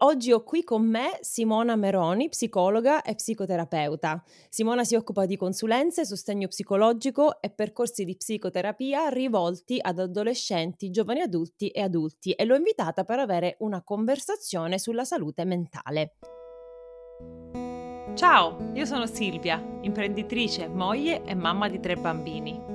Oggi ho qui con me Simona Meroni, psicologa e psicoterapeuta. Simona si occupa di consulenze, sostegno psicologico e percorsi di psicoterapia rivolti ad adolescenti, giovani adulti e adulti, e l'ho invitata per avere una conversazione sulla salute mentale. Ciao, io sono Silvia, imprenditrice, moglie e mamma di 3 bambini.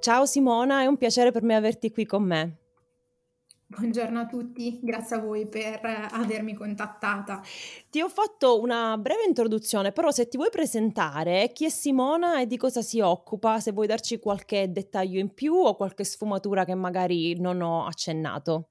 Ciao Simona, è un piacere per me averti qui con me. Buongiorno a tutti, grazie a voi per avermi contattata. Ti ho fatto una breve introduzione, però se ti vuoi presentare chi è Simona e di cosa si occupa, se vuoi darci qualche dettaglio in più o qualche sfumatura che magari non ho accennato.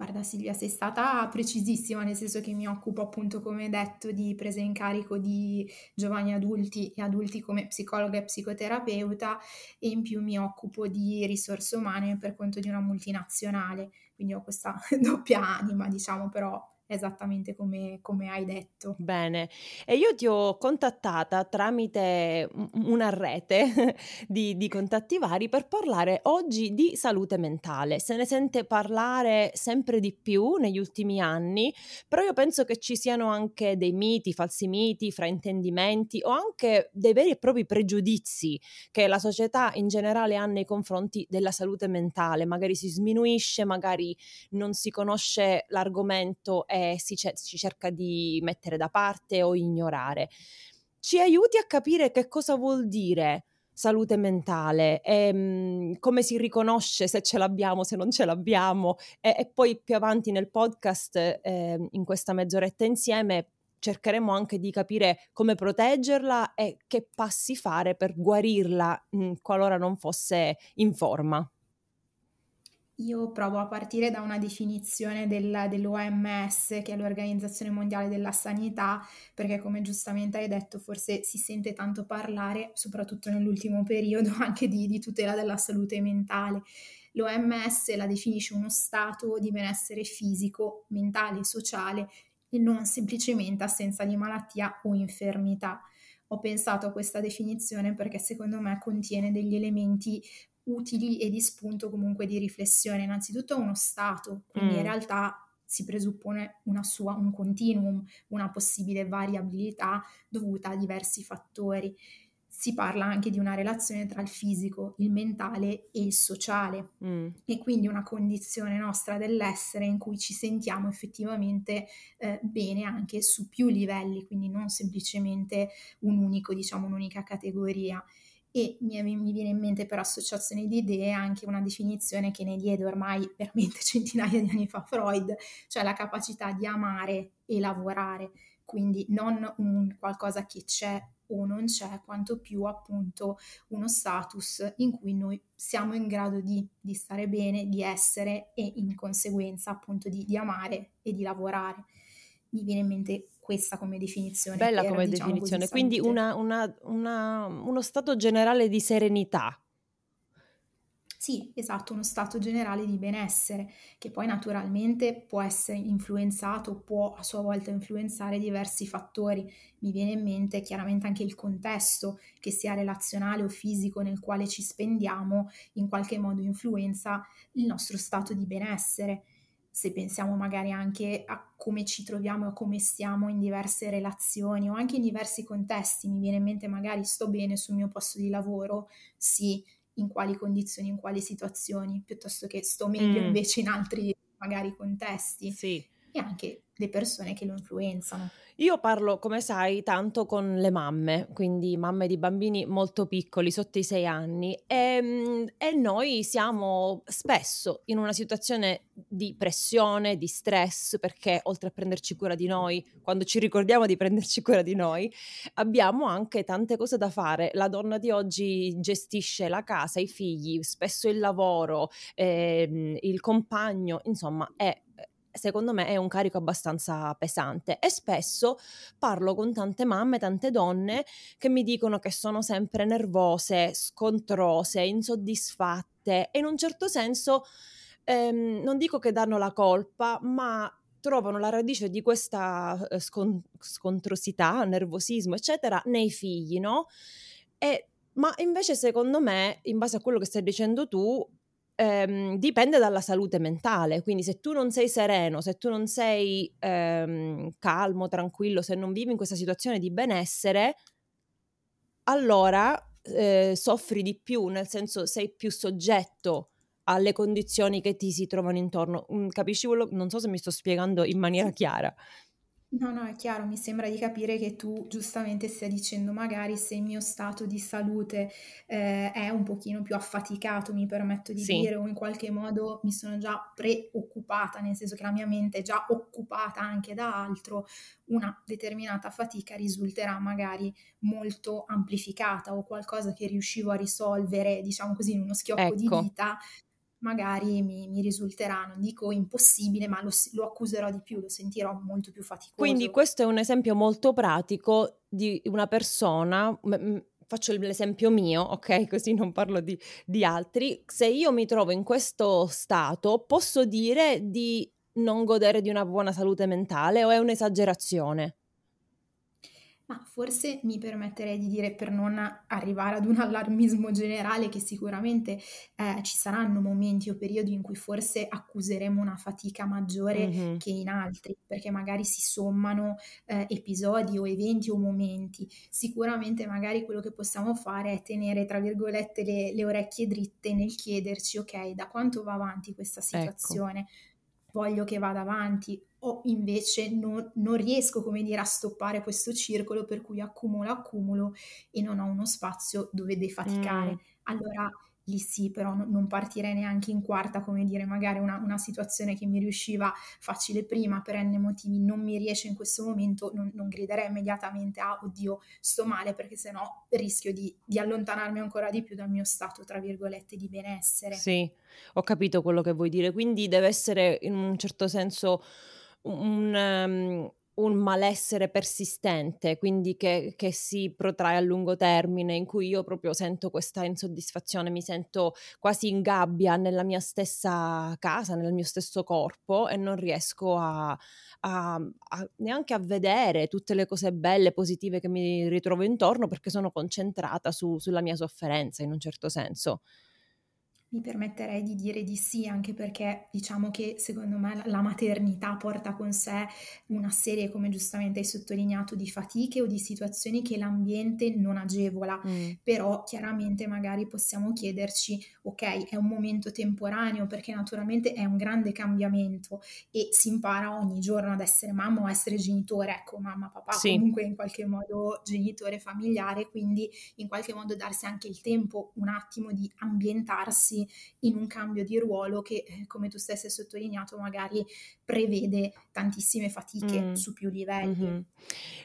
Guarda Silvia, sei stata precisissima, nel senso che mi occupo appunto, come detto, di presa in carico di giovani adulti e adulti come psicologa e psicoterapeuta, e in più mi occupo di risorse umane per conto di una multinazionale, quindi ho questa doppia anima, diciamo, però esattamente come hai detto. Bene, e io ti ho contattata tramite una rete di contatti vari per parlare oggi di salute mentale. Se ne sente parlare sempre di più negli ultimi anni, però io penso che ci siano anche dei miti, falsi miti, fraintendimenti o anche dei veri e propri pregiudizi che la società in generale ha nei confronti della salute mentale. Magari si sminuisce, magari non si conosce l'argomento e si cerca di mettere da parte o ignorare. Ci aiuti a capire che cosa vuol dire salute mentale e come si riconosce, se ce l'abbiamo, se non ce l'abbiamo, e poi più avanti nel podcast, in questa mezz'oretta insieme, cercheremo anche di capire come proteggerla e che passi fare per guarirla qualora non fosse in forma. Io provo a partire da una definizione dell'OMS, che è l'Organizzazione Mondiale della Sanità, perché come giustamente hai detto forse si sente tanto parlare, soprattutto nell'ultimo periodo, anche di tutela della salute mentale. L'OMS la definisce uno stato di benessere fisico, mentale e sociale, e non semplicemente assenza di malattia o infermità. Ho pensato a questa definizione perché secondo me contiene degli elementi utili e di spunto comunque di riflessione. Innanzitutto uno stato, quindi in realtà si presuppone un continuum, una possibile variabilità dovuta a diversi fattori. Si parla anche di una relazione tra il fisico, il mentale e il sociale, e quindi una condizione nostra dell'essere in cui ci sentiamo effettivamente bene anche su più livelli, quindi non semplicemente un'unica categoria. E mi viene in mente per associazione di idee anche una definizione che ne diede ormai veramente centinaia di anni fa Freud, cioè la capacità di amare e lavorare, quindi non un qualcosa che c'è o non c'è, quanto più appunto uno status in cui noi siamo in grado di stare bene, di essere, e in conseguenza appunto di amare e di lavorare. Mi viene in mente questa come definizione. Bella come definizione, quindi uno stato generale di serenità. Sì, esatto, uno stato generale di benessere, che poi naturalmente può essere influenzato, può a sua volta influenzare diversi fattori. Mi viene in mente chiaramente anche il contesto, che sia relazionale o fisico, nel quale ci spendiamo, in qualche modo influenza il nostro stato di benessere. Se pensiamo magari anche a come ci troviamo, a come stiamo in diverse relazioni o anche in diversi contesti, mi viene in mente magari sto bene sul mio posto di lavoro, sì, in quali condizioni, in quali situazioni, piuttosto che sto meglio invece in altri magari contesti. Sì. E anche le persone che lo influenzano. Io parlo, come sai, tanto con le mamme, quindi mamme di bambini molto piccoli, sotto i 6 anni, e noi siamo spesso in una situazione di pressione, di stress, perché oltre a prenderci cura di noi, quando ci ricordiamo di prenderci cura di noi, abbiamo anche tante cose da fare. La donna di oggi gestisce la casa, i figli, spesso il lavoro, il compagno, insomma è secondo me è un carico abbastanza pesante, e spesso parlo con tante mamme, tante donne che mi dicono che sono sempre nervose, scontrose, insoddisfatte, e in un certo senso non dico che danno la colpa, ma trovano la radice di questa scontrosità, nervosismo, eccetera, nei figli, no? Ma invece secondo me, in base a quello che stai dicendo tu, dipende dalla salute mentale. Quindi se tu non sei sereno, se tu non sei calmo, tranquillo, se non vivi in questa situazione di benessere, allora soffri di più, nel senso sei più soggetto alle condizioni che ti si trovano intorno. Capisci quello? Non so se mi sto spiegando in maniera chiara. No, è chiaro, mi sembra di capire che tu giustamente stia dicendo magari se il mio stato di salute è un pochino più affaticato, mi permetto di dire, o in qualche modo mi sono già preoccupata, nel senso che la mia mente è già occupata anche da altro, una determinata fatica risulterà magari molto amplificata, o qualcosa che riuscivo a risolvere, diciamo così, in uno schiocco di dita, magari mi risulterà, non dico impossibile, ma lo accuserò di più, lo sentirò molto più faticoso. Quindi questo è un esempio molto pratico di una persona, faccio l'esempio mio, ok? Così non parlo di altri. Se io mi trovo in questo stato, posso dire di non godere di una buona salute mentale, o è un'esagerazione? Ma forse mi permetterei di dire, per non arrivare ad un allarmismo generale, che sicuramente ci saranno momenti o periodi in cui forse accuseremo una fatica maggiore che in altri, perché magari si sommano episodi o eventi o momenti. Sicuramente magari quello che possiamo fare è tenere, tra virgolette, le orecchie dritte nel chiederci, ok, da quanto va avanti questa situazione? Voglio che vada avanti, o invece non riesco, come dire, a stoppare questo circolo per cui accumulo e non ho uno spazio dove defaticare. Allora lì sì, però non partirei neanche in quarta, come dire, magari una situazione che mi riusciva facile prima per n motivi non mi riesce in questo momento, non griderei immediatamente oddio sto male, perché sennò rischio di allontanarmi ancora di più dal mio stato, tra virgolette, di benessere. Sì, ho capito quello che vuoi dire, quindi deve essere in un certo senso un malessere persistente, quindi che si protrae a lungo termine, in cui io proprio sento questa insoddisfazione, mi sento quasi in gabbia nella mia stessa casa, nel mio stesso corpo, e non riesco neanche a vedere tutte le cose belle, positive che mi ritrovo intorno, perché sono concentrata sulla mia sofferenza, in un certo senso. Mi permetterei di dire di sì, anche perché diciamo che secondo me la maternità porta con sé una serie, come giustamente hai sottolineato, di fatiche o di situazioni che l'ambiente non agevola, però chiaramente magari possiamo chiederci, ok, è un momento temporaneo, perché naturalmente è un grande cambiamento e si impara ogni giorno ad essere mamma o a essere genitore, ecco, mamma, papà, comunque in qualche modo genitore familiare, quindi in qualche modo darsi anche il tempo un attimo di ambientarsi in un cambio di ruolo che, come tu stessa hai sottolineato, magari prevede tantissime fatiche su più livelli.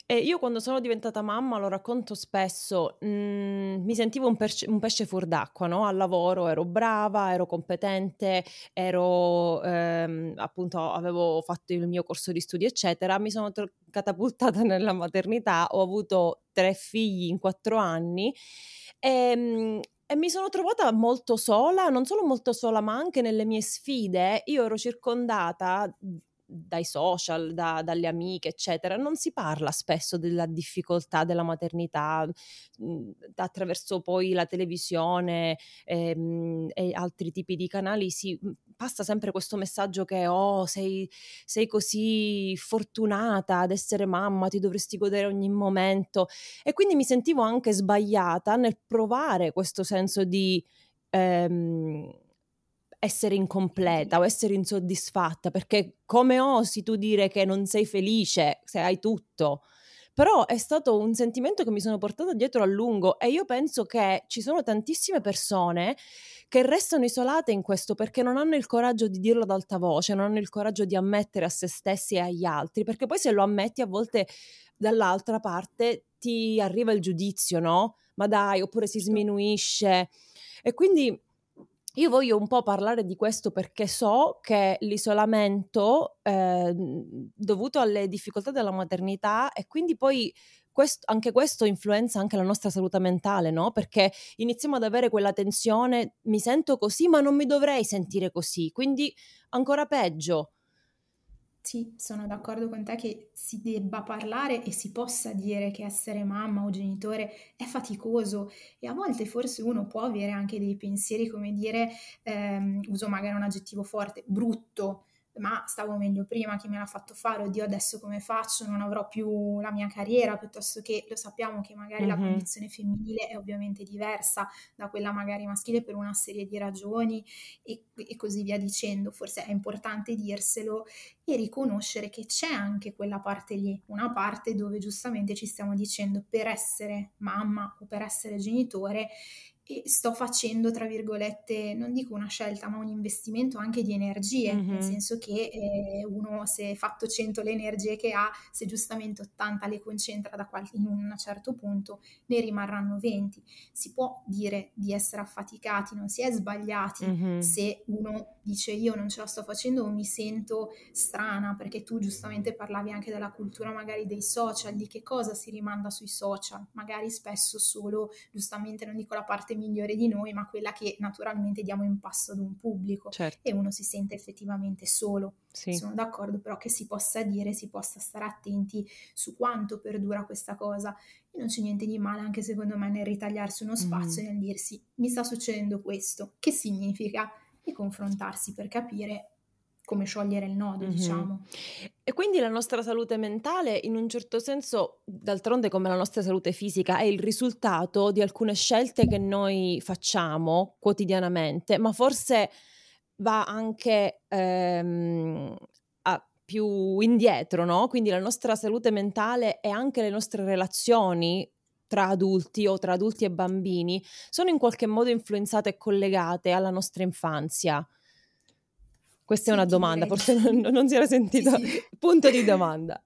E io quando sono diventata mamma, lo racconto spesso, mi sentivo un pesce fuor d'acqua, no? Al lavoro ero brava, ero competente, ero appunto avevo fatto il mio corso di studi, eccetera. Mi sono catapultata nella maternità, ho avuto 3 figli in 4 anni e mi sono trovata molto sola, non solo molto sola, ma anche nelle mie sfide. Io ero circondata dai social, dalle amiche, eccetera. Non si parla spesso della difficoltà della maternità, attraverso poi la televisione e altri tipi di canali si passa sempre questo messaggio che sei così fortunata ad essere mamma, ti dovresti godere ogni momento, e quindi mi sentivo anche sbagliata nel provare questo senso di essere incompleta o essere insoddisfatta, perché come osi tu dire che non sei felice se hai tutto? Però è stato un sentimento che mi sono portata dietro a lungo, e io penso che ci sono tantissime persone che restano isolate in questo perché non hanno il coraggio di dirlo ad alta voce, non hanno il coraggio di ammettere a se stessi e agli altri, perché poi se lo ammetti a volte dall'altra parte ti arriva il giudizio, no? Ma dai, oppure si sminuisce. E quindi Io voglio un po' parlare di questo perché so che l'isolamento dovuto alle difficoltà della maternità e quindi poi anche questo influenza anche la nostra salute mentale, no? Perché iniziamo ad avere quella tensione, mi sento così ma non mi dovrei sentire così, quindi ancora peggio. Sì, sono d'accordo con te che si debba parlare e si possa dire che essere mamma o genitore è faticoso e a volte forse uno può avere anche dei pensieri, come dire, uso magari un aggettivo forte, brutto, ma stavo meglio prima, chi me l'ha fatto fare, oddio adesso come faccio, non avrò più la mia carriera, piuttosto che lo sappiamo che magari la condizione femminile è ovviamente diversa da quella magari maschile per una serie di ragioni e così via dicendo. Forse è importante dirselo e riconoscere che c'è anche quella parte lì, una parte dove giustamente ci stiamo dicendo per essere mamma o per essere genitore e sto facendo, tra virgolette, non dico una scelta, ma un investimento anche di energie, nel senso che uno, se fatto 100 le energie che ha, se giustamente 80 le concentra da in un certo punto, ne rimarranno 20. Si può dire di essere affaticati, non si è sbagliati se uno dice io non ce la sto facendo o mi sento strana, perché tu giustamente parlavi anche della cultura magari dei social, di che cosa si rimanda sui social, magari spesso solo, giustamente non dico la parte migliore di noi, ma quella che naturalmente diamo in passo ad un pubblico, certo. E uno si sente effettivamente solo. Sì. Sono d'accordo però che si possa dire, si possa stare attenti su quanto perdura questa cosa e non c'è niente di male anche secondo me nel ritagliarsi uno spazio e nel dirsi mi sta succedendo questo, che significa? E confrontarsi per capire come sciogliere il nodo, diciamo. E quindi la nostra salute mentale, in un certo senso, d'altronde come la nostra salute fisica, è il risultato di alcune scelte che noi facciamo quotidianamente, ma forse va anche più indietro, no? Quindi la nostra salute mentale e anche le nostre relazioni tra adulti o tra adulti e bambini sono in qualche modo influenzate e collegate alla nostra infanzia. Questa è una domanda, forse non si era sentito, sì. Punto di domanda.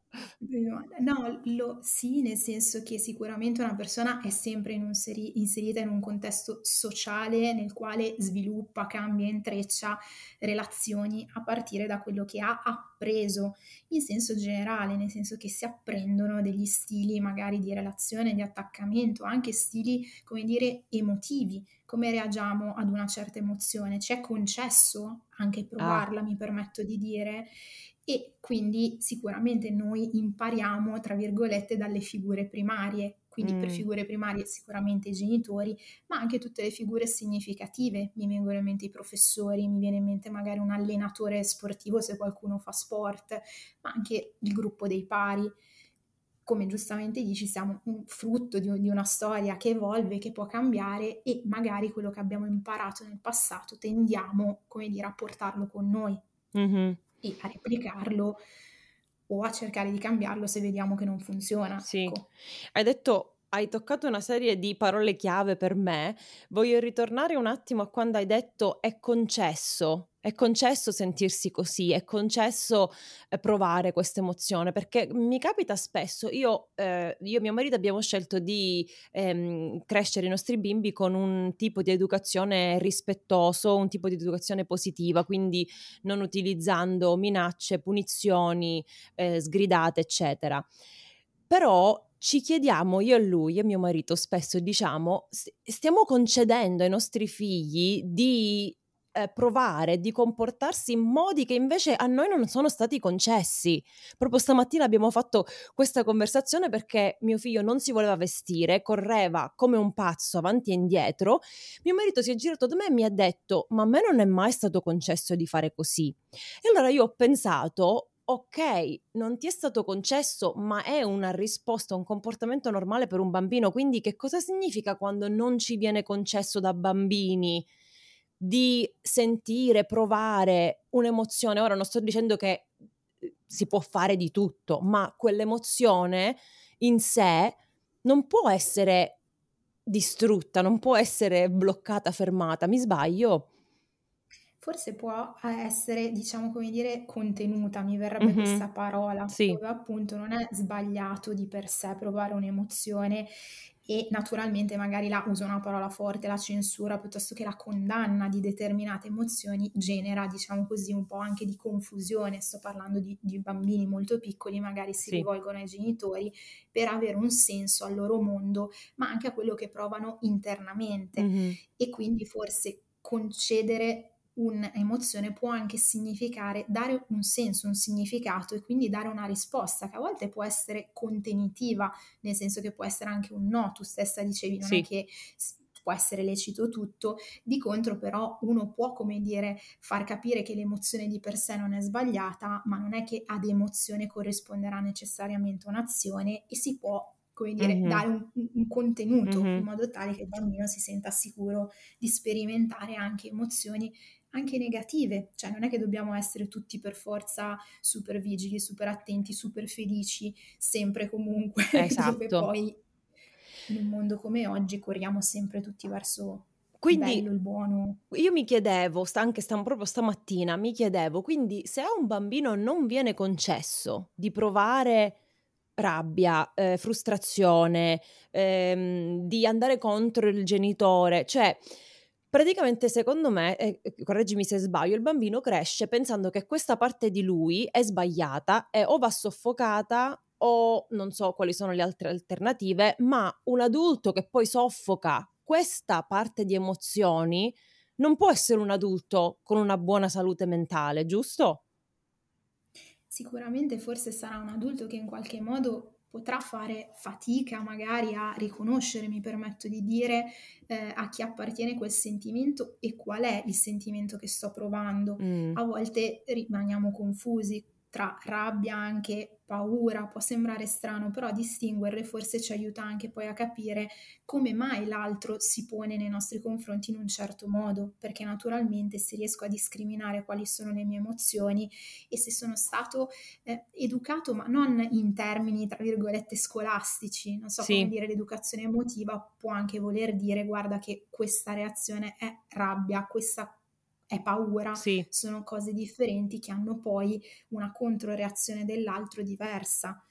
No, sì, nel senso che sicuramente una persona è sempre inserita in un contesto sociale nel quale sviluppa, cambia, intreccia relazioni a partire da quello che ha appreso in senso generale, nel senso che si apprendono degli stili magari di relazione, di attaccamento, anche stili, come dire, emotivi. Come reagiamo ad una certa emozione, ci è concesso anche provarla, mi permetto di dire, e quindi sicuramente noi impariamo, tra virgolette, dalle figure primarie, quindi per figure primarie sicuramente i genitori, ma anche tutte le figure significative, mi vengono in mente i professori, mi viene in mente magari un allenatore sportivo se qualcuno fa sport, ma anche il gruppo dei pari. Come giustamente dici, siamo un frutto di una storia che evolve, che può cambiare e magari quello che abbiamo imparato nel passato tendiamo, come dire, a portarlo con noi e a replicarlo o a cercare di cambiarlo se vediamo che non funziona. Sì, ecco. Hai toccato una serie di parole chiave per me. Voglio ritornare un attimo a quando hai detto è concesso sentirsi così, è concesso provare questa emozione, perché mi capita spesso, io e mio marito abbiamo scelto di crescere i nostri bimbi con un tipo di educazione rispettoso, un tipo di educazione positiva, quindi non utilizzando minacce, punizioni, sgridate, eccetera. Però ci chiediamo, io e lui e mio marito spesso diciamo, stiamo concedendo ai nostri figli di provare, di comportarsi in modi che invece a noi non sono stati concessi. Proprio stamattina abbiamo fatto questa conversazione perché mio figlio non si voleva vestire, correva come un pazzo avanti e indietro. Mio marito si è girato da me e mi ha detto, ma a me non è mai stato concesso di fare così. E allora io ho pensato, ok, non ti è stato concesso, ma è una risposta, un comportamento normale per un bambino, quindi che cosa significa quando non ci viene concesso da bambini di sentire, provare un'emozione? Ora non sto dicendo che si può fare di tutto, ma quell'emozione in sé non può essere distrutta, non può essere bloccata, fermata, mi sbaglio? Forse può essere, diciamo, come dire, contenuta, mi verrebbe questa parola, sì. Dove appunto non è sbagliato di per sé provare un'emozione e naturalmente magari la, uso una parola forte, la censura piuttosto che la condanna di determinate emozioni genera, diciamo così, un po' anche di confusione. Sto parlando di bambini molto piccoli, magari si rivolgono ai genitori per avere un senso al loro mondo, ma anche a quello che provano internamente, e quindi forse concedere un'emozione può anche significare dare un senso, un significato, e quindi dare una risposta che a volte può essere contenitiva, nel senso che può essere anche un no. Tu stessa dicevi non è che può essere lecito tutto, di contro però uno può, come dire, far capire che l'emozione di per sé non è sbagliata, ma non è che ad emozione corrisponderà necessariamente un'azione, e si può, come dire, dare un contenuto in modo tale che il bambino si senta sicuro di sperimentare anche emozioni anche negative. Cioè non è che dobbiamo essere tutti per forza super vigili, super attenti, super felici, sempre comunque, dove poi in un mondo come oggi corriamo sempre tutti verso il bello, il buono. Io mi chiedevo, proprio stamattina, quindi se a un bambino non viene concesso di provare rabbia, frustrazione, di andare contro il genitore, cioè praticamente secondo me, correggimi se sbaglio, il bambino cresce pensando che questa parte di lui è sbagliata e o va soffocata o non so quali sono le altre alternative, ma un adulto che poi soffoca questa parte di emozioni non può essere un adulto con una buona salute mentale, giusto? Sicuramente forse sarà un adulto che in qualche modo potrà fare fatica magari a riconoscere, mi permetto di dire, a chi appartiene quel sentimento e qual è il sentimento che sto provando. A volte rimaniamo confusi tra rabbia, anche paura, può sembrare strano, però distinguerle forse ci aiuta anche poi a capire come mai l'altro si pone nei nostri confronti in un certo modo, perché naturalmente se riesco a discriminare quali sono le mie emozioni e se sono stato educato, ma non in termini tra virgolette scolastici, non so come dire, l'educazione emotiva può anche voler dire guarda che questa reazione è rabbia, questa è paura, sono cose differenti che hanno poi una controreazione dell'altro diversa,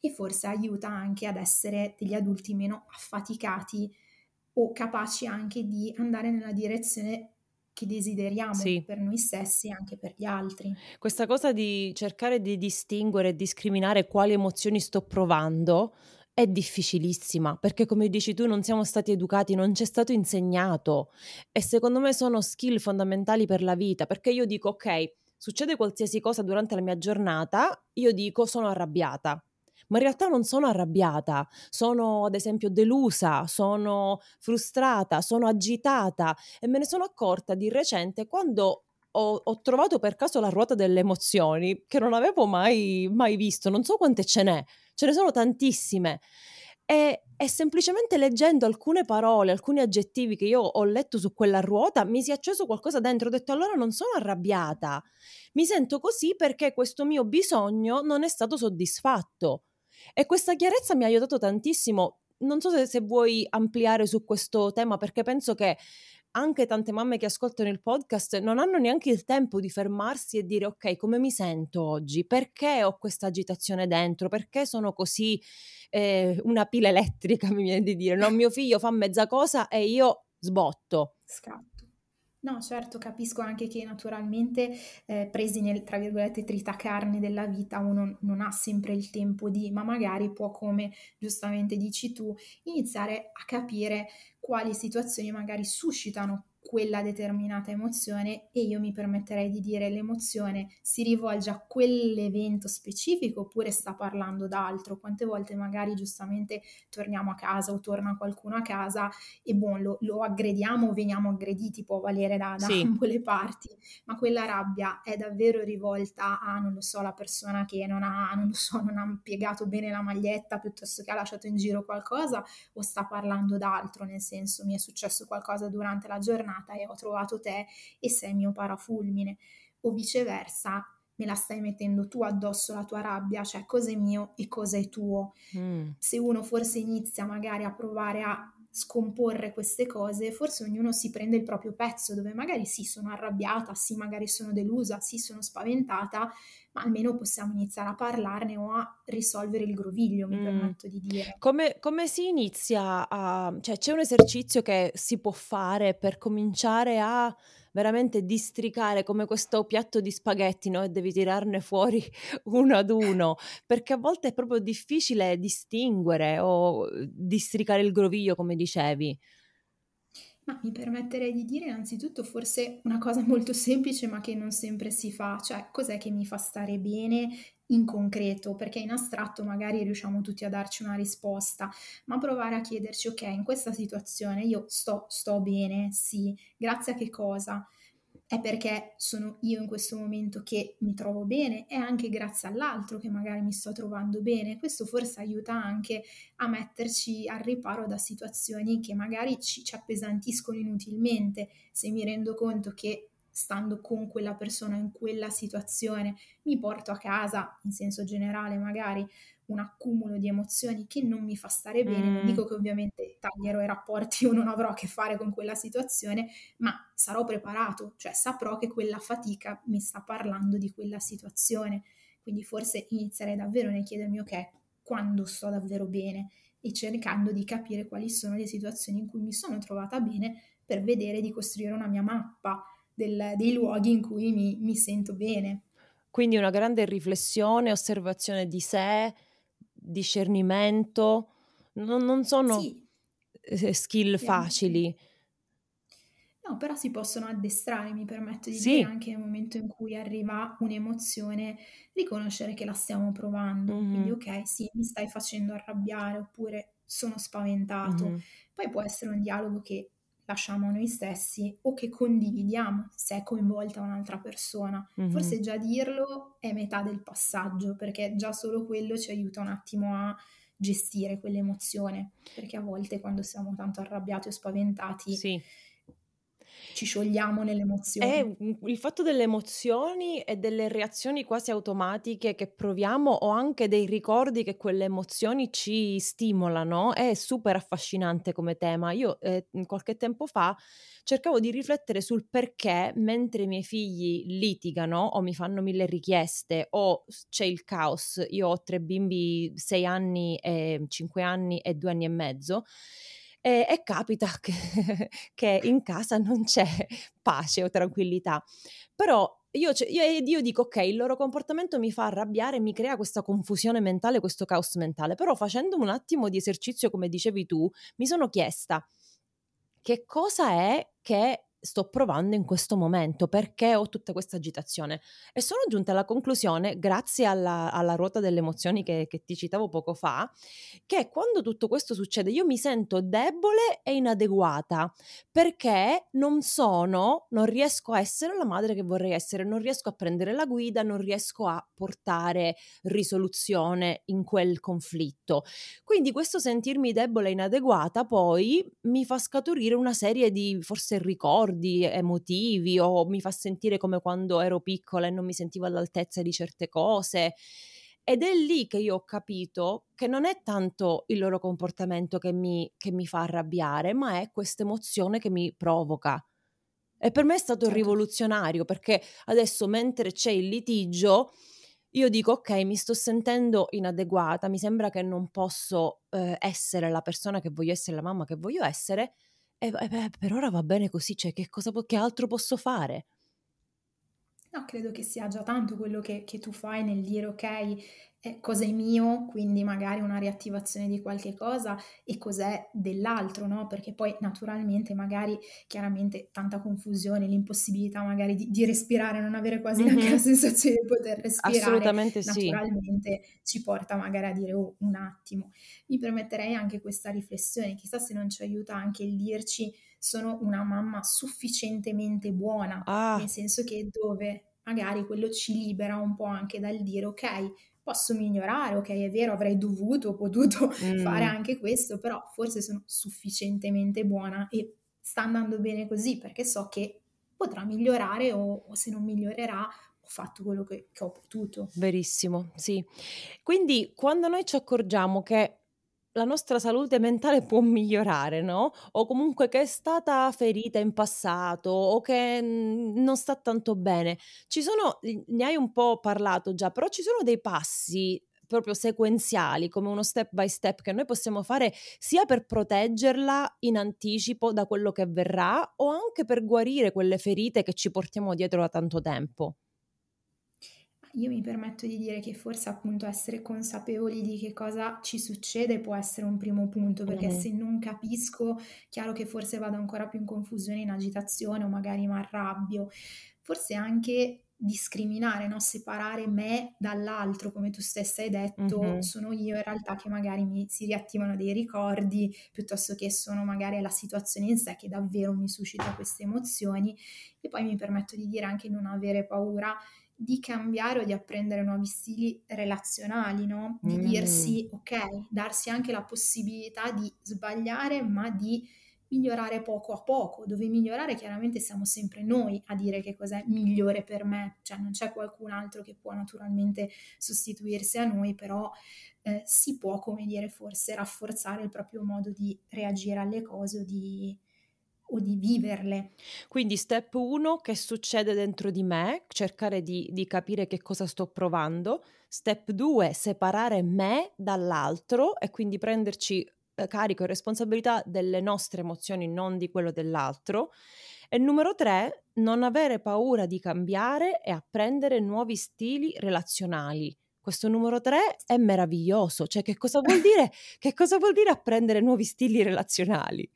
e forse aiuta anche ad essere degli adulti meno affaticati o capaci anche di andare nella direzione che desideriamo per noi stessi e anche per gli altri. Questa cosa di cercare di distinguere e discriminare quali emozioni sto provando è difficilissima, perché come dici tu non siamo stati educati, non c'è stato insegnato, e secondo me sono skill fondamentali per la vita, perché io dico ok, succede qualsiasi cosa durante la mia giornata, io dico sono arrabbiata, ma in realtà non sono arrabbiata, sono ad esempio delusa, sono frustrata, sono agitata, e me ne sono accorta di recente quando ho trovato per caso la ruota delle emozioni, che non avevo mai visto, non so quante ce ne sono tantissime, e semplicemente leggendo alcune parole, alcuni aggettivi che io ho letto su quella ruota mi si è acceso qualcosa dentro, ho detto allora non sono arrabbiata, mi sento così perché questo mio bisogno non è stato soddisfatto, e questa chiarezza mi ha aiutato tantissimo. Non so se vuoi ampliare su questo tema, perché penso che anche tante mamme che ascoltano il podcast non hanno neanche il tempo di fermarsi e dire ok, come mi sento oggi? Perché ho questa agitazione dentro? Perché sono così una pila elettrica, mi viene di dire, no? Mio figlio fa mezza cosa e io sbotto. Scatto. No, certo, capisco anche che naturalmente presi nel, tra virgolette, tritacarne della vita uno non ha sempre il tempo di, ma magari può, come giustamente dici tu, iniziare a capire quali situazioni magari suscitano quella determinata emozione, e io mi permetterei di dire l'emozione si rivolge a quell'evento specifico oppure sta parlando d'altro. Quante volte magari giustamente torniamo a casa o torna qualcuno a casa e lo aggrediamo o veniamo aggrediti, può valere da ambo le parti, ma quella rabbia è davvero rivolta a, non lo so, la persona che non ha piegato bene la maglietta piuttosto che ha lasciato in giro qualcosa, o sta parlando d'altro, nel senso mi è successo qualcosa durante la giornata e ho trovato te e sei mio parafulmine, o viceversa me la stai mettendo tu addosso la tua rabbia, cioè cosa è mio e cosa è tuo. Se uno forse inizia magari a provare a scomporre queste cose, forse ognuno si prende il proprio pezzo, dove magari sì, sono arrabbiata, sì, magari sono delusa, sì, sono spaventata, ma almeno possiamo iniziare a parlarne o a risolvere il groviglio, mi permetto di dire. Come si inizia a... cioè c'è un esercizio che si può fare per cominciare a veramente districare come questo piatto di spaghetti, no? E devi tirarne fuori uno ad uno, perché a volte è proprio difficile distinguere o districare il groviglio, come dicevi. Ma mi permetterei di dire innanzitutto forse una cosa molto semplice ma che non sempre si fa, cioè cos'è che mi fa stare bene in concreto, perché in astratto magari riusciamo tutti a darci una risposta, ma provare a chiederci, ok, in questa situazione io sto bene, sì, grazie a che cosa? È perché sono io in questo momento che mi trovo bene, è anche grazie all'altro che magari mi sto trovando bene. Questo forse aiuta anche a metterci al riparo da situazioni che magari ci appesantiscono inutilmente. Se mi rendo conto che stando con quella persona in quella situazione mi porto a casa, in senso generale magari, un accumulo di emozioni che non mi fa stare bene, non dico che ovviamente taglierò i rapporti o non avrò a che fare con quella situazione, ma sarò preparato, cioè saprò che quella fatica mi sta parlando di quella situazione. Quindi forse inizierei davvero nel chiedermi, ok, quando sto davvero bene, e cercando di capire quali sono le situazioni in cui mi sono trovata bene, per vedere di costruire una mia mappa dei luoghi in cui mi sento bene. Quindi una grande riflessione, osservazione di sé, discernimento, non sono skill facili. No, però si possono addestrare, mi permetto di dire, anche nel momento in cui arriva un'emozione, riconoscere che la stiamo provando. Quindi ok, sì, mi stai facendo arrabbiare, oppure sono spaventato. Poi può essere un dialogo che lasciamo a noi stessi o che condividiamo se è coinvolta un'altra persona. Forse già dirlo è metà del passaggio, perché già solo quello ci aiuta un attimo a gestire quell'emozione, perché a volte quando siamo tanto arrabbiati o spaventati ci sciogliamo nelle emozioni. Il fatto delle emozioni e delle reazioni quasi automatiche che proviamo, o anche dei ricordi che quelle emozioni ci stimolano, è super affascinante come tema. Io qualche tempo fa cercavo di riflettere sul perché, mentre i miei figli litigano o mi fanno mille richieste o c'è il caos, io ho 3 bimbi, 6 anni, 5 anni e 2 anni e mezzo, e capita che in casa non c'è pace o tranquillità, però io dico ok, il loro comportamento mi fa arrabbiare, mi crea questa confusione mentale, questo caos mentale, però facendo un attimo di esercizio come dicevi tu mi sono chiesta che cosa è che sto provando in questo momento, perché ho tutta questa agitazione, e sono giunta alla conclusione, grazie alla ruota delle emozioni che ti citavo poco fa, che quando tutto questo succede io mi sento debole e inadeguata, perché non riesco a essere la madre che vorrei essere, non riesco a prendere la guida, non riesco a portare risoluzione in quel conflitto. Quindi questo sentirmi debole e inadeguata poi mi fa scaturire una serie di forse ricordi emotivi, o mi fa sentire come quando ero piccola e non mi sentivo all'altezza di certe cose, ed è lì che io ho capito che non è tanto il loro comportamento che mi fa arrabbiare, ma è questa emozione che mi provoca. E per me è stato rivoluzionario, perché adesso mentre c'è il litigio io dico ok, mi sto sentendo inadeguata, mi sembra che non posso essere la persona che voglio essere, la mamma che voglio essere. Per ora va bene così, cioè che altro posso fare? No, credo che sia già tanto quello che tu fai nel dire ok, cos'è mio, quindi magari una riattivazione di qualche cosa, e cos'è dell'altro, no? Perché poi naturalmente magari chiaramente tanta confusione, l'impossibilità magari di respirare, non avere quasi neanche la sensazione di poter respirare, assolutamente naturalmente ci porta magari a dire oh, un attimo. Mi permetterei anche questa riflessione, chissà se non ci aiuta anche il dirci sono una mamma sufficientemente buona, nel senso che dove magari quello ci libera un po' anche dal dire ok, posso migliorare, ok, è vero, avrei potuto fare anche questo, però forse sono sufficientemente buona e sta andando bene così, perché so che potrà migliorare, o se non migliorerà ho fatto quello che ho potuto. Verissimo, sì. Quindi quando noi ci accorgiamo che la nostra salute mentale può migliorare, no? O comunque che è stata ferita in passato o che non sta tanto bene. Ci sono, ne hai un po' parlato già, però ci sono dei passi proprio sequenziali, come uno step by step che noi possiamo fare sia per proteggerla in anticipo da quello che avverrà o anche per guarire quelle ferite che ci portiamo dietro da tanto tempo. Io mi permetto di dire che forse appunto essere consapevoli di che cosa ci succede può essere un primo punto, perché se non capisco, chiaro che forse vado ancora più in confusione, in agitazione o magari mi arrabbio. Forse anche discriminare, no? Separare me dall'altro, come tu stessa hai detto, sono io in realtà che magari mi si riattivano dei ricordi, piuttosto che sono magari la situazione in sé che davvero mi suscita queste emozioni. E poi mi permetto di dire anche non avere paura di cambiare o di apprendere nuovi stili relazionali, no? Di dirsi, ok, darsi anche la possibilità di sbagliare, ma di migliorare poco a poco. Dove migliorare chiaramente siamo sempre noi a dire che cos'è migliore per me, cioè non c'è qualcun altro che può naturalmente sostituirsi a noi, però si può, come dire, forse rafforzare il proprio modo di reagire alle cose o di viverle. Quindi step 1, che succede dentro di me, cercare di capire che cosa sto provando. Step 2, separare me dall'altro e quindi prenderci carico e responsabilità delle nostre emozioni, non di quello dell'altro. E numero 3, non avere paura di cambiare e apprendere nuovi stili relazionali. Questo numero 3 è meraviglioso, cioè che cosa vuol dire? Che cosa vuol dire apprendere nuovi stili relazionali?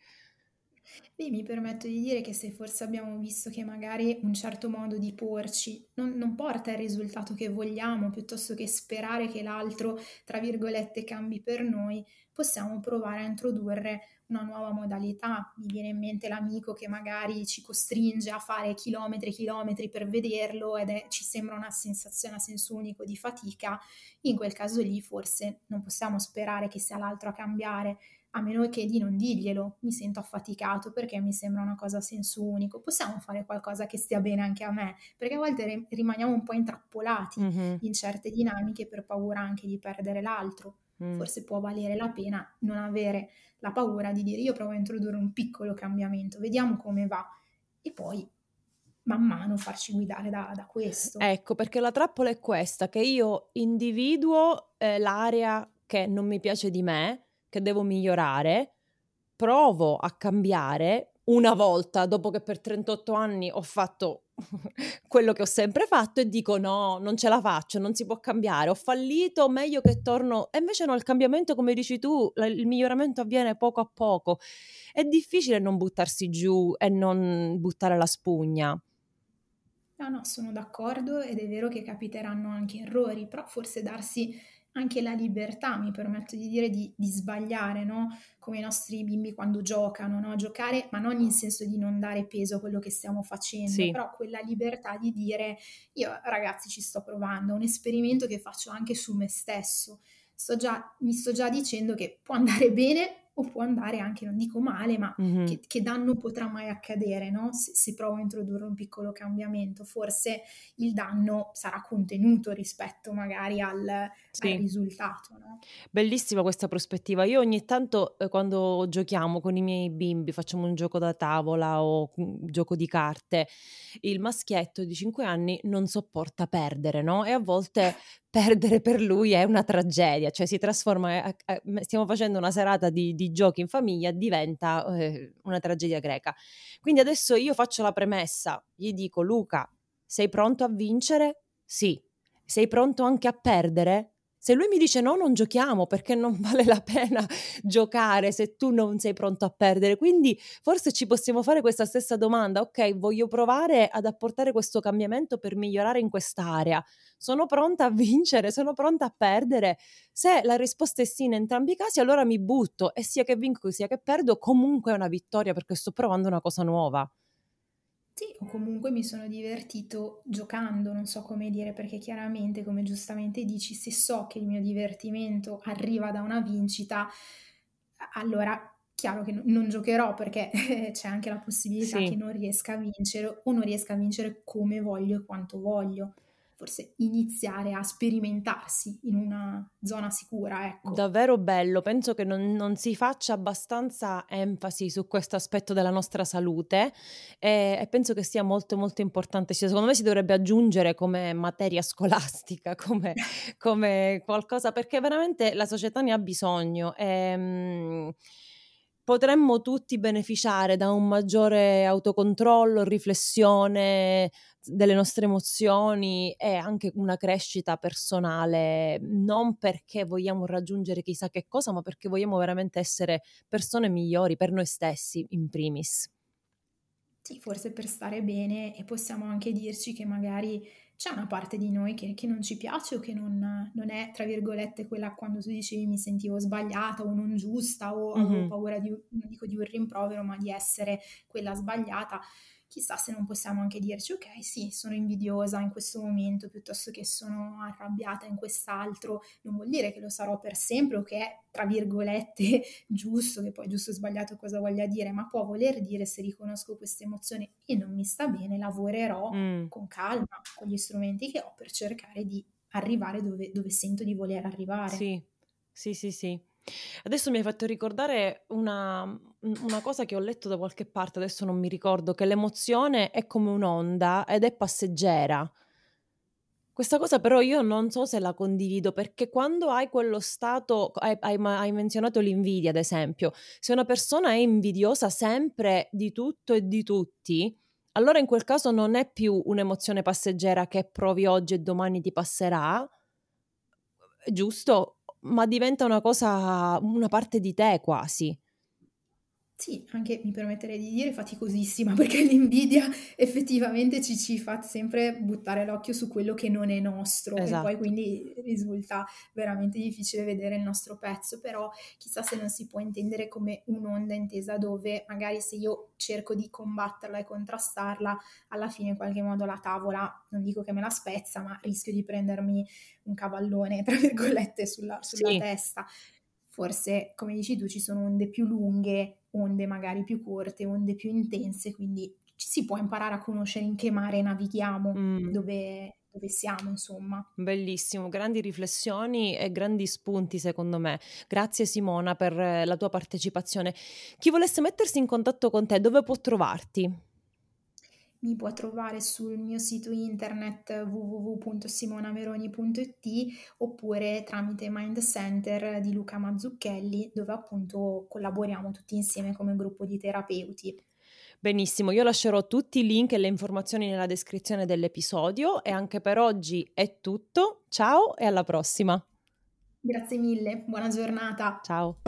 Beh, mi permetto di dire che se forse abbiamo visto che magari un certo modo di porci non porta il risultato che vogliamo, piuttosto che sperare che l'altro, tra virgolette, cambi per noi, possiamo provare a introdurre una nuova modalità. Mi viene in mente l'amico che magari ci costringe a fare chilometri e chilometri per vederlo ed ci sembra una sensazione a senso unico di fatica. In quel caso lì forse non possiamo sperare che sia l'altro a cambiare, a meno che di non dirglielo, mi sento affaticato perché mi sembra una cosa a senso unico, possiamo fare qualcosa che stia bene anche a me, perché a volte rimaniamo un po' intrappolati in certe dinamiche per paura anche di perdere l'altro. Forse può valere la pena non avere la paura di dire io provo a introdurre un piccolo cambiamento, vediamo come va, e poi man mano farci guidare da questo. Ecco, perché la trappola è questa, che io individuo l'area che non mi piace di me, che devo migliorare, provo a cambiare una volta dopo che per 38 anni ho fatto quello che ho sempre fatto e dico no, non ce la faccio, non si può cambiare, ho fallito, meglio che torno. E invece no, il cambiamento, come dici tu, il miglioramento avviene poco a poco. È difficile non buttarsi giù e non buttare la spugna. No, sono d'accordo, ed è vero che capiteranno anche errori, però forse darsi anche la libertà, mi permetto di dire, di sbagliare, no? Come i nostri bimbi quando giocano, no? Giocare, ma non in senso di non dare peso a quello che stiamo facendo, sì, però quella libertà di dire io ragazzi ci sto provando, è un esperimento che faccio anche su me stesso, mi sto già dicendo che può andare bene o può andare anche, non dico male, ma che danno potrà mai accadere, no? Se provo a introdurre un piccolo cambiamento, forse il danno sarà contenuto rispetto magari al risultato, no? Bellissima questa prospettiva. Io ogni tanto quando giochiamo con i miei bimbi, facciamo un gioco da tavola o un gioco di carte, il maschietto di 5 anni non sopporta perdere, no? E a volte perdere per lui è una tragedia, cioè si trasforma, stiamo facendo una serata di giochi in famiglia, diventa una tragedia greca. Quindi adesso io faccio la premessa, gli dico Luca, sei pronto a vincere? Sì. Sei pronto anche a perdere? Se lui mi dice no, non giochiamo, perché non vale la pena giocare se tu non sei pronto a perdere. Quindi forse ci possiamo fare questa stessa domanda, ok, voglio provare ad apportare questo cambiamento per migliorare in quest'area, sono pronta a vincere, sono pronta a perdere? Se la risposta è sì in entrambi i casi, allora mi butto, e sia che vinco sia che perdo comunque è una vittoria, perché sto provando una cosa nuova. Sì, o comunque mi sono divertito giocando, non so come dire, perché chiaramente, come giustamente dici, se so che il mio divertimento arriva da una vincita, allora chiaro che non giocherò, perché c'è anche la possibilità che non riesca a vincere, o non riesca a vincere come voglio e quanto voglio. forse iniziare a sperimentarsi in una zona sicura, ecco. Davvero bello, penso che non si faccia abbastanza enfasi su questo aspetto della nostra salute e penso che sia molto molto importante, cioè, secondo me si dovrebbe aggiungere come materia scolastica, come qualcosa, perché veramente la società ne ha bisogno e potremmo tutti beneficiare da un maggiore autocontrollo, riflessione delle nostre emozioni e anche una crescita personale, non perché vogliamo raggiungere chissà che cosa, ma perché vogliamo veramente essere persone migliori per noi stessi in primis. Sì, forse per stare bene, e possiamo anche dirci che magari c'è una parte di noi che non ci piace o che non è, tra virgolette, quella, quando tu dicevi mi sentivo sbagliata o non giusta o avevo paura di, non dico di un rimprovero, ma di essere quella sbagliata. Chissà se non possiamo anche dirci ok, sì, sono invidiosa in questo momento piuttosto che sono arrabbiata in quest'altro, non vuol dire che lo sarò per sempre o che è, tra virgolette, giusto, che poi giusto o sbagliato cosa voglia dire, ma può voler dire se riconosco questa emozione e non mi sta bene, lavorerò con calma, con gli strumenti che ho per cercare di arrivare dove sento di voler arrivare. Sì, sì, sì, sì. Adesso mi hai fatto ricordare una cosa che ho letto da qualche parte, adesso non mi ricordo, che l'emozione è come un'onda ed è passeggera. Questa cosa però io non so se la condivido, perché quando hai quello stato, hai menzionato l'invidia ad esempio, se una persona è invidiosa sempre di tutto e di tutti, allora in quel caso non è più un'emozione passeggera che provi oggi e domani ti passerà, giusto? Ma diventa una cosa, una parte di te quasi. Sì, anche mi permetterei di dire faticosissima, perché l'invidia effettivamente ci fa sempre buttare l'occhio su quello che non è nostro, esatto. E poi quindi risulta veramente difficile vedere il nostro pezzo, però chissà se non si può intendere come un'onda intesa dove magari se io cerco di combatterla e contrastarla, alla fine in qualche modo la tavola, non dico che me la spezza, ma rischio di prendermi un cavallone, tra virgolette, sulla sì. testa. Forse, come dici tu, ci sono onde più lunghe, onde magari più corte, onde più intense, quindi ci si può imparare a conoscere in che mare navighiamo, dove siamo, insomma. Bellissimo, grandi riflessioni e grandi spunti secondo me. Grazie Simona per la tua partecipazione. Chi volesse mettersi in contatto con te, dove può trovarti? Mi può trovare sul mio sito internet www.simonameroni.it oppure tramite Mind Center di Luca Mazzucchelli, dove appunto collaboriamo tutti insieme come gruppo di terapeuti. Benissimo, io lascerò tutti i link e le informazioni nella descrizione dell'episodio e anche per oggi è tutto. Ciao e alla prossima. Grazie mille, buona giornata. Ciao.